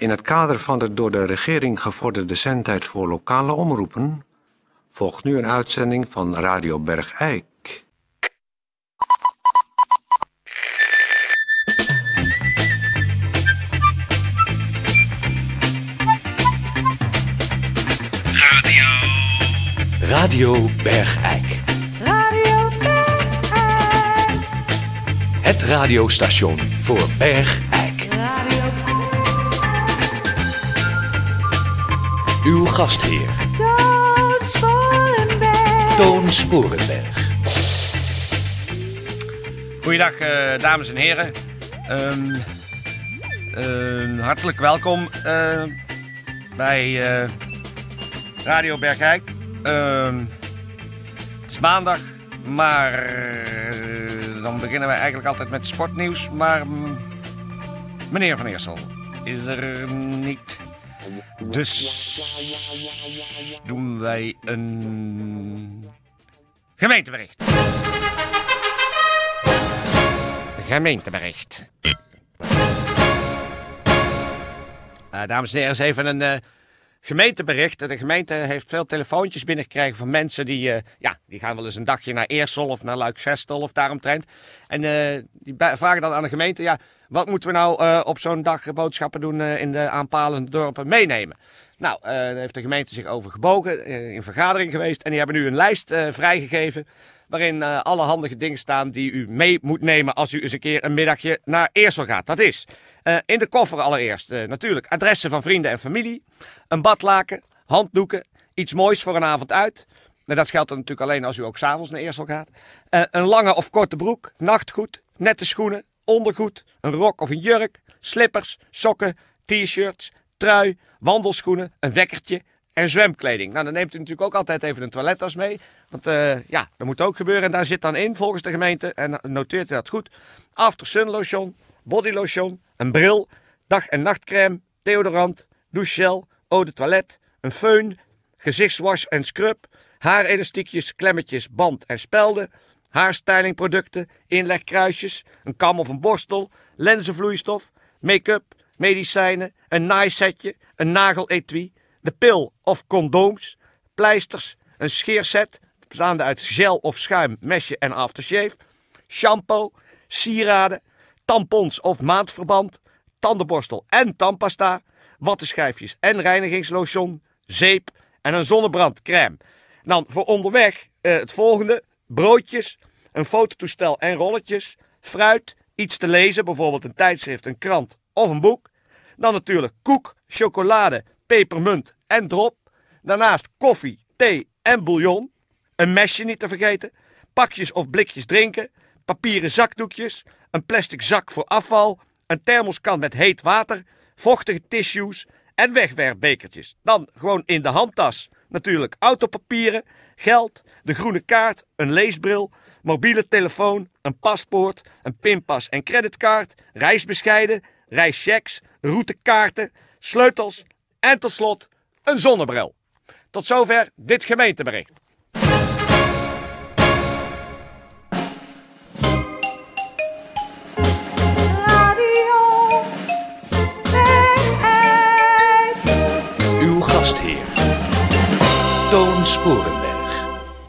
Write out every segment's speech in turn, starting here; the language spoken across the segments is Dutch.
In het kader van de door de regering gevorderde zendtijd voor lokale omroepen volgt nu een uitzending van Radio Bergeijk. Radio Bergeijk. Radio Bergeijk. Het radiostation voor Bergeijk. Radio Bergeijk. Uw gastheer. Toon Sporenberg. Toon Sporenberg. Goeiedag dames en heren. Hartelijk welkom bij Radio Bergeijk. Het is maandag, maar dan beginnen wij eigenlijk altijd met sportnieuws. Maar meneer Van Eersel is er niet. Dus doen wij een gemeentebericht. Gemeentebericht. Dames en heren, is even een... gemeentebericht. De gemeente heeft veel telefoontjes binnengekregen van mensen die, die gaan wel eens een dagje naar Eersel of naar Luik-Zestel of daaromtrent. En die vragen dan aan de gemeente, wat moeten we nou op zo'n dag boodschappen doen in de aanpalende dorpen meenemen? Nou, daar heeft de gemeente zich over gebogen, in vergadering geweest. En die hebben nu een lijst vrijgegeven waarin alle handige dingen staan die u mee moet nemen als u eens een keer een middagje naar Eersel gaat. Dat is in de koffer allereerst natuurlijk adressen van vrienden en familie, een badlaken, handdoeken, iets moois voor een avond uit. En dat geldt dan natuurlijk alleen als u ook 's avonds naar Eersel gaat. Een lange of korte broek, nachtgoed, nette schoenen, ondergoed, een rok of een jurk, slippers, sokken, t-shirts, trui, wandelschoenen, een wekkertje en zwemkleding. Nou, dan neemt u natuurlijk ook altijd even een toilettas mee. Want dat moet ook gebeuren. En daar zit dan in, volgens de gemeente, en noteert u dat goed, after sun lotion, body lotion, een bril, dag- en nachtcrème, deodorant, douchegel, eau de toilet, een föhn, gezichtswash en scrub, haarelastiekjes, klemmetjes, band en spelden, haarstylingproducten, inlegkruisjes, een kam of een borstel, lenzenvloeistof, make-up, medicijnen, een naaisetje, een nageletui, de pil of condooms, pleisters, een scheerset, bestaande uit gel of schuim, mesje en aftershave, shampoo, sieraden, tampons of maandverband, tandenborstel en tandpasta, wattenschijfjes en reinigingslotion, zeep en een zonnebrandcrème. Dan voor onderweg het volgende, broodjes, een fototoestel en rolletjes, fruit, iets te lezen, bijvoorbeeld een tijdschrift, een krant of een boek. Dan natuurlijk koek, chocolade, pepermunt en drop. Daarnaast koffie, thee en bouillon. Een mesje niet te vergeten. Pakjes of blikjes drinken. Papieren zakdoekjes. Een plastic zak voor afval. Een thermoskan met heet water. Vochtige tissues en wegwerpbekertjes. Dan gewoon in de handtas natuurlijk autopapieren, geld, de groene kaart, een leesbril, mobiele telefoon, een paspoort, een pinpas en creditcard, reisbescheiden, reischecks, routekaarten, sleutels en tot slot een zonnebril. Tot zover dit gemeentebericht. Sporenberg.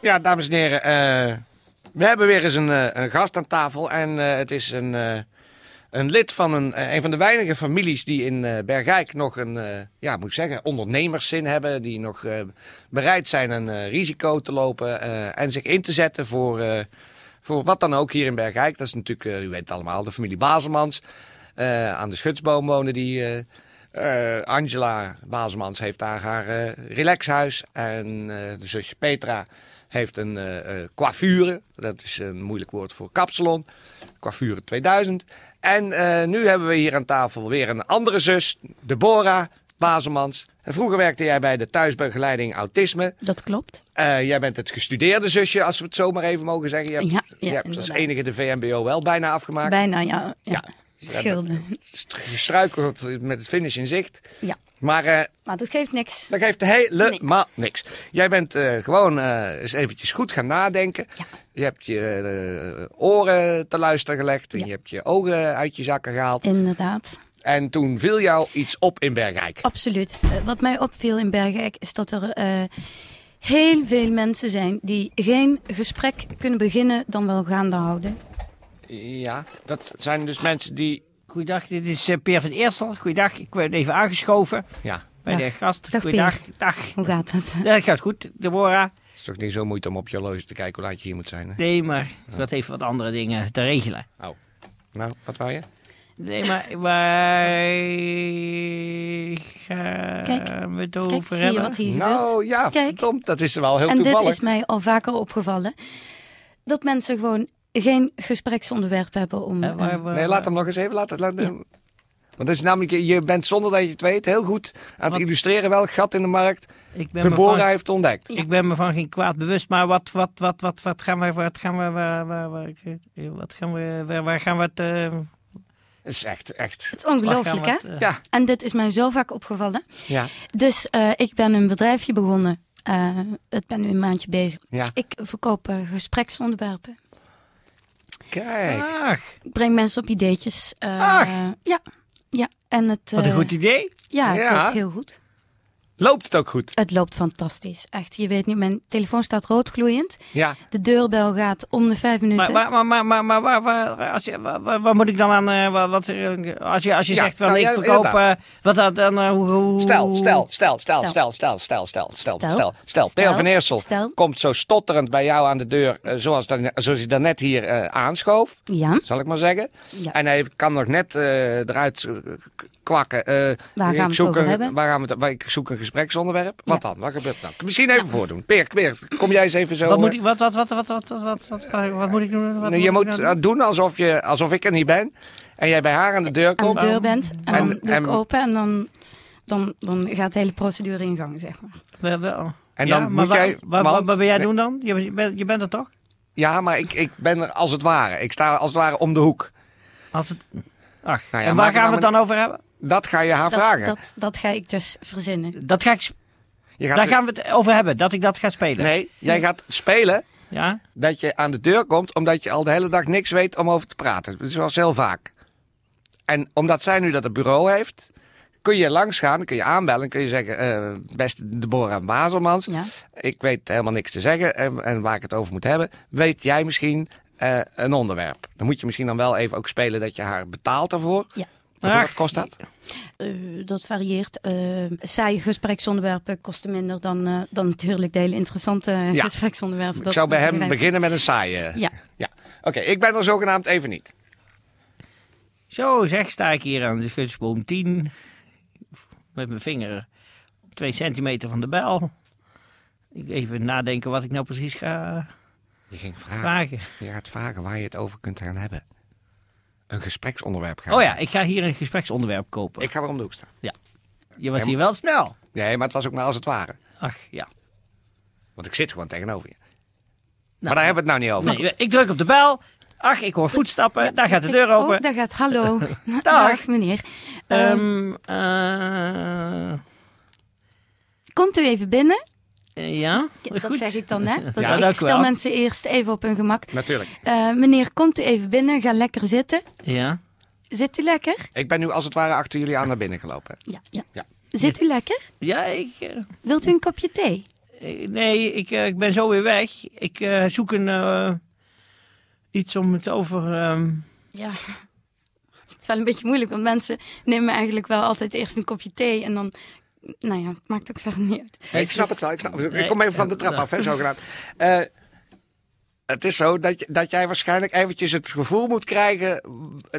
Ja, dames en heren, we hebben weer eens een gast aan tafel. En het is een lid van een van de weinige families die in Bergeijk nog een, moet ik zeggen, ondernemerszin hebben. Die nog bereid zijn een risico te lopen en zich in te zetten voor wat dan ook hier in Bergeijk. Dat is natuurlijk, u weet het allemaal, de familie Baselmans. Aan de Schutsboom wonen die... Angela Baselmans heeft daar haar relaxhuis. En de zusje Petra heeft een coiffure. Dat is een moeilijk woord voor kapsalon. Coiffure 2000. En nu hebben we hier aan tafel weer een andere zus. Debora Wazemans. Vroeger werkte jij bij de thuisbegeleiding autisme. Dat klopt. Jij bent het gestudeerde zusje, als we het zo maar even mogen zeggen. Je hebt, je hebt als enige de VMBO wel bijna afgemaakt. Bijna, ja. Schilden. Struikelt met het finish in zicht. Ja. Maar dat geeft niks. Dat geeft helemaal niks. Jij bent gewoon eens eventjes goed gaan nadenken. Ja. Je hebt je oren te luisteren gelegd. En je hebt je ogen uit je zakken gehaald. Inderdaad. En toen viel jou iets op in Bergeijk. Absoluut. Wat mij opviel in Bergeijk is dat er heel veel mensen zijn die geen gesprek kunnen beginnen dan wel gaande houden. Ja, dat zijn dus mensen die... Goeiedag, dit is Pierre van Eersel. Goeiedag, ik ben even aangeschoven bij de gast. Dag, goeiedag. Dag. Hoe gaat het? Dat gaat goed, Debora. Het is toch niet zo moeite om op je horloge te kijken hoe laat je hier moet zijn? Hè? Nee, maar ik had even wat andere dingen te regelen. Oh, nou, wat wou je? Nee, maar wij gaan het over hebben. Kijk, zie je wat hier gebeurt? Nou ja, verdomd, dat is wel heel toevallig. En dit is mij al vaker opgevallen. Dat mensen gewoon geen gespreksonderwerp hebben om... Nee, laat hem nog eens even. Ja. Want dat is namelijk, je bent zonder dat je het weet heel goed aan het illustreren welk gat in de markt Debora heeft ontdekt. Ik ben me van geen kwaad bewust, maar waar gaan we... Het is echt. Het is ongelooflijk, hè? Ja. En dit is mij zo vaak opgevallen. Ja. Dus ik ben een bedrijfje begonnen. Ik ben nu een maandje bezig. Ja. Ik verkoop gespreksonderwerpen. Kijk. Ik breng mensen op ideetjes. Ja. En het, wat een goed idee. Ja, het loopt heel goed. Loopt het ook goed? Het loopt fantastisch. Echt, je weet niet, mijn telefoon staat roodgloeiend. Ja. De deurbel gaat om de 5 minuten. Maar waar moet ik dan aan... Als je zegt, van ik verkoop... Stel. Pierre van Eersel komt zo stotterend bij jou aan de deur... Zoals hij daarnet hier aanschoof. Ja. Zal ik maar zeggen. Ja. En hij kan nog net eruit kwakken. Waar gaan we het over hebben? Ik zoek een gespreksonderwerp. Wat dan? Wat gebeurt dan? Misschien even voordoen. Peer, kom jij eens even zo... Wat moet ik doen? Je moet doen alsof ik er niet ben. En jij bij haar aan de deur komt. Aan de deur bent. En dan doe ik open. En dan gaat de hele procedure in gang, zeg maar. En dan moet jij... Wat ben jij doen dan? Je bent er toch? Ja, maar ik ben er als het ware. Ik sta als het ware om de hoek. En waar gaan we het dan over hebben? Dat ga je haar vragen. Dat ga ik dus verzinnen. Daar gaan we het over hebben, dat ik dat ga spelen. Nee, jij gaat spelen dat je aan de deur komt... omdat je al de hele dag niks weet om over te praten. Zoals heel vaak. En omdat zij nu dat het bureau heeft... kun je langsgaan, kun je aanbellen... kun je zeggen, beste Debora Wazemans... ik weet helemaal niks te zeggen... en waar ik het over moet hebben... weet jij misschien een onderwerp. Dan moet je misschien dan wel even ook spelen... dat je haar betaalt daarvoor... Ja. Wat kost dat? Dat varieert. Saaie gespreksonderwerpen kosten minder dan natuurlijk de hele interessante gespreksonderwerpen. Ik zou bij hem beginnen met een saaie. Ja. Oké, ik ben er zogenaamd even niet. Zo zeg, sta ik hier aan de Schutsboom 10. Met mijn vinger op 2 centimeter van de bel. Ik even nadenken wat ik nou precies ga vragen. Je gaat vragen waar je het over kunt gaan hebben. Een gespreksonderwerp gaan. Oh ja, ik ga hier een gespreksonderwerp kopen. Ik ga er om de hoek staan. Ja. Je was hier wel snel. Nee, maar het was ook maar als het ware. Ach, ja. Want ik zit gewoon tegenover je. Maar daar hebben we het nou niet over. Nee, ik druk op de bel. Ach, ik hoor voetstappen. Daar gaat de deur open. Daar gaat, hallo. Dag, meneer. Komt u even binnen? Ja, dat goed. Zeg ik dan, hè? Ik stel mensen eerst even op hun gemak. Natuurlijk. Meneer, komt u even binnen, ga lekker zitten. Ja. Zit u lekker? Ik ben nu als het ware achter jullie aan naar binnen gelopen. Ja. Zit u lekker? Ja, ik... Wilt u een kopje thee? Nee, ik ben zo weer weg. Ik zoek een... iets om het over... Ja... Het is wel een beetje moeilijk, want mensen nemen eigenlijk wel altijd eerst een kopje thee en dan... Nou ja, het maakt ook verder niet uit. Nee, ik snap het wel. Ik kom even van de trap af, hè, zogenaamd. Het is zo dat jij waarschijnlijk eventjes het gevoel moet krijgen...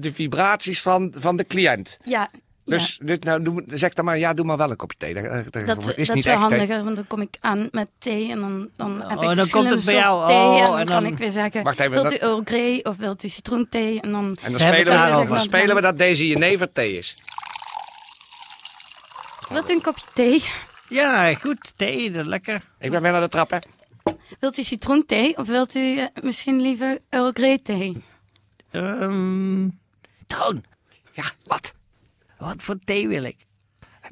de vibraties van de cliënt. Ja. Dus nou, zeg dan maar, doe maar wel een kopje thee. Dat is niet wel echt handiger, want dan kom ik aan met thee... en dan heb ik verschillende soorten thee. En dan kan ik weer zeggen, wilt u Earl Grey of wilt u citroenthee? En dan spelen we dat deze jeneverthee is. Wilt u een kopje thee? Ja, goed. Thee, dat is lekker. Ik ben weer naar de trap, hè. Wilt u citroenthee of wilt u misschien liever Earl Grey thee? Toon. Ja, wat? Wat voor thee wil ik?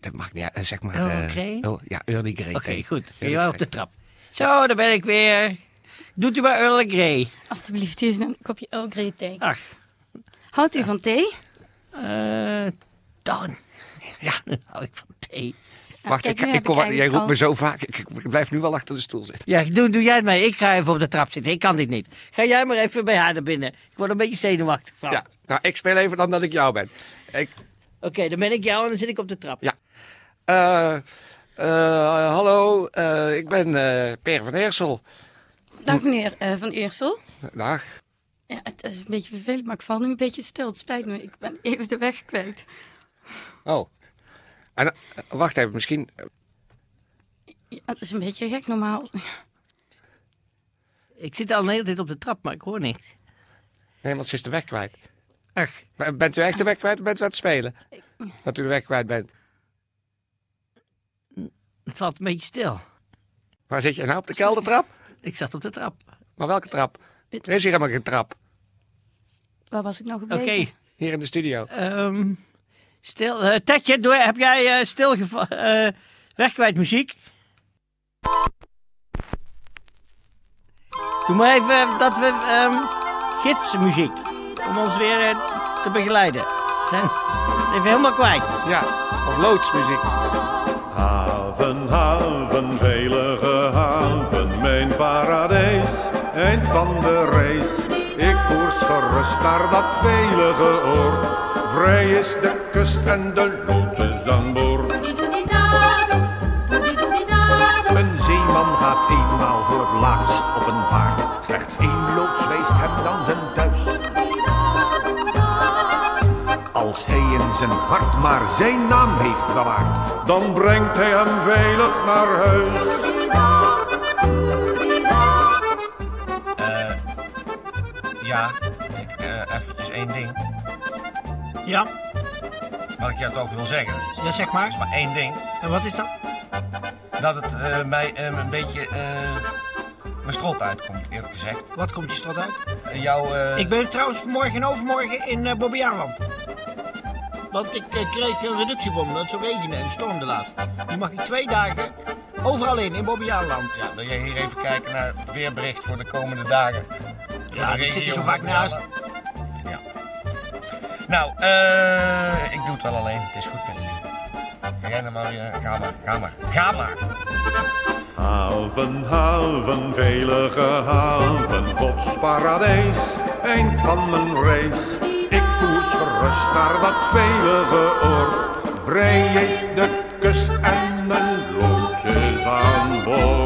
Dat mag niet, zeg maar... Earl Grey? Ja, Earl Grey. Oké, goed. Jij op de trap. Zo, daar ben ik weer. Doet u maar Earl Grey. Alsjeblieft, hier is een kopje Earl Grey thee. Ach. Houdt u van thee? Toon. Ja, daar hou ik van thee. Wacht, kijk, jij roept me zo vaak. Ik blijf nu wel achter de stoel zitten. Ja, doe jij het maar. Ik ga even op de trap zitten. Ik kan dit niet. Ga jij maar even bij haar naar binnen. Ik word een beetje zenuwachtig. Vrouw. Ja, nou, ik speel even dan dat ik jou ben. Oké, dan ben ik jou en dan zit ik op de trap. Ja. Hallo, ik ben Pierre van Eersel. Dag meneer van Eersel. Dag. Ja, het is een beetje vervelend, maar ik val nu een beetje stil. Het spijt me, ik ben even de weg kwijt. Oh. En, wacht even, misschien... Ja, dat is een beetje gek normaal. Ik zit al een hele tijd op de trap, maar ik hoor niks. Nee, want ze is de weg kwijt. Ach. Bent u echt de weg kwijt of bent u aan het spelen? Dat u de weg kwijt bent. Het valt een beetje stil. Waar zit je nou, op de keldertrap? Ik zat op de trap. Maar welke trap? Er is hier helemaal geen trap. Waar was ik nou gebleven? Oké. Hier in de studio. Stil, Tetje, heb jij wegkwijt muziek? Doe maar even dat we gidsmuziek, om ons weer te begeleiden. Zijn even helemaal kwijt. Ja, of loodsmuziek. Haven, haven, velige haven, mijn paradijs, eind van de reis. Ik koers gerust naar dat velige oord. Vrij is de kust en de loods aan boord. Een zeeman gaat eenmaal voor het laatst op een vaart. Slechts één loods wijst hem dan zijn thuis. Als hij in zijn hart maar zijn naam heeft bewaard, dan brengt hij hem veilig naar huis. Ja, ik eventjes één ding. Ja. Wat ik jou toch wil zeggen. Ja, zeg maar. Er is maar één ding. En wat is dat? Dat het mij een beetje mijn strot uitkomt, eerlijk gezegd. Wat komt je strot uit? Ik ben trouwens vanmorgen en overmorgen in Bobbiaanland. Want ik kreeg een reductiebom, dat zo regende en stormde laatst. Die mag ik 2 dagen overal in Bobbiaanland. Ja, wil jij hier even kijken naar het weerbericht voor de komende dagen? Ja, ik zit er zo vaak naast. Nou, ik doe het wel alleen. Het is goed met je. Ga jij nou maar weer. Ga maar. Haven, haven, velige haven, Gods paradijs, eind van mijn reis. Ik koers gerust naar dat velige oord. Vrij is de kust en mijn lood is aan boord.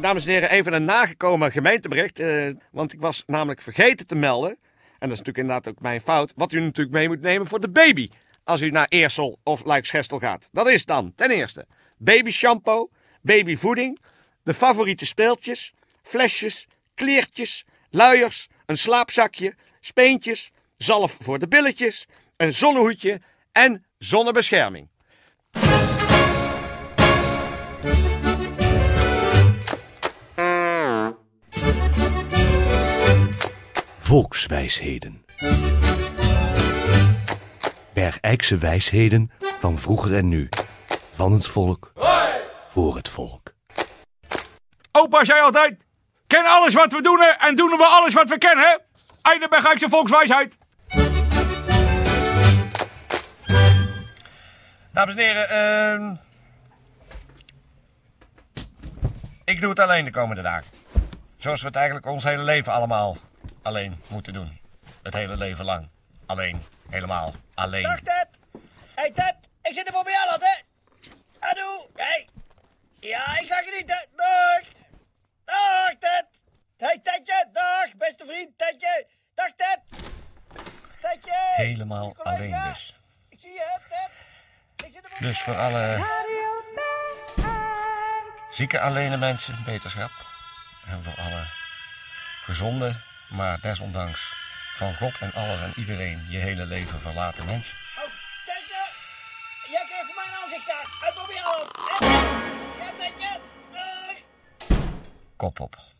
Dames en heren, even een nagekomen gemeentebericht, want ik was namelijk vergeten te melden, en dat is natuurlijk inderdaad ook mijn fout, wat u natuurlijk mee moet nemen voor de baby, als u naar Eersel of Lijksgestel gaat. Dat is dan, ten eerste, baby shampoo, babyvoeding, de favoriete speeltjes, flesjes, kleertjes, luiers, een slaapzakje, speentjes, zalf voor de billetjes, een zonnehoedje en zonnebescherming. Volkswijsheden. Bergeijkse wijsheden van vroeger en nu. Van het volk, voor het volk. Opa zei altijd, ken alles wat we doen en doen we alles wat we kennen. Einde Bergeijkse volkswijsheid. Dames en heren, ik doe het alleen de komende dagen. Zoals we het eigenlijk ons hele leven allemaal alleen moeten doen. Het hele leven lang. Alleen. Helemaal. Alleen. Dag Ted. Hey Ted, ik zit er voor bij jou aan, hè. Adoe. Hey. Ja, ik ga genieten. Dag. Dag Ted. Hey Tedje. Dag, beste vriend. Tedje. Dag Ted. Tedje. Helemaal alleen dus. Ik zie je, hè, Ted. Ik zit er voor dus voor alle zieke allene mensen, beterschap. En voor alle gezonde, maar desondanks van God en alles en iedereen je hele leven verlaten mensen. Oh, Tetje! Jij krijgt van mijn aanzicht daar. Uit Bobbiaanland. Ja, Tetje! Kop op.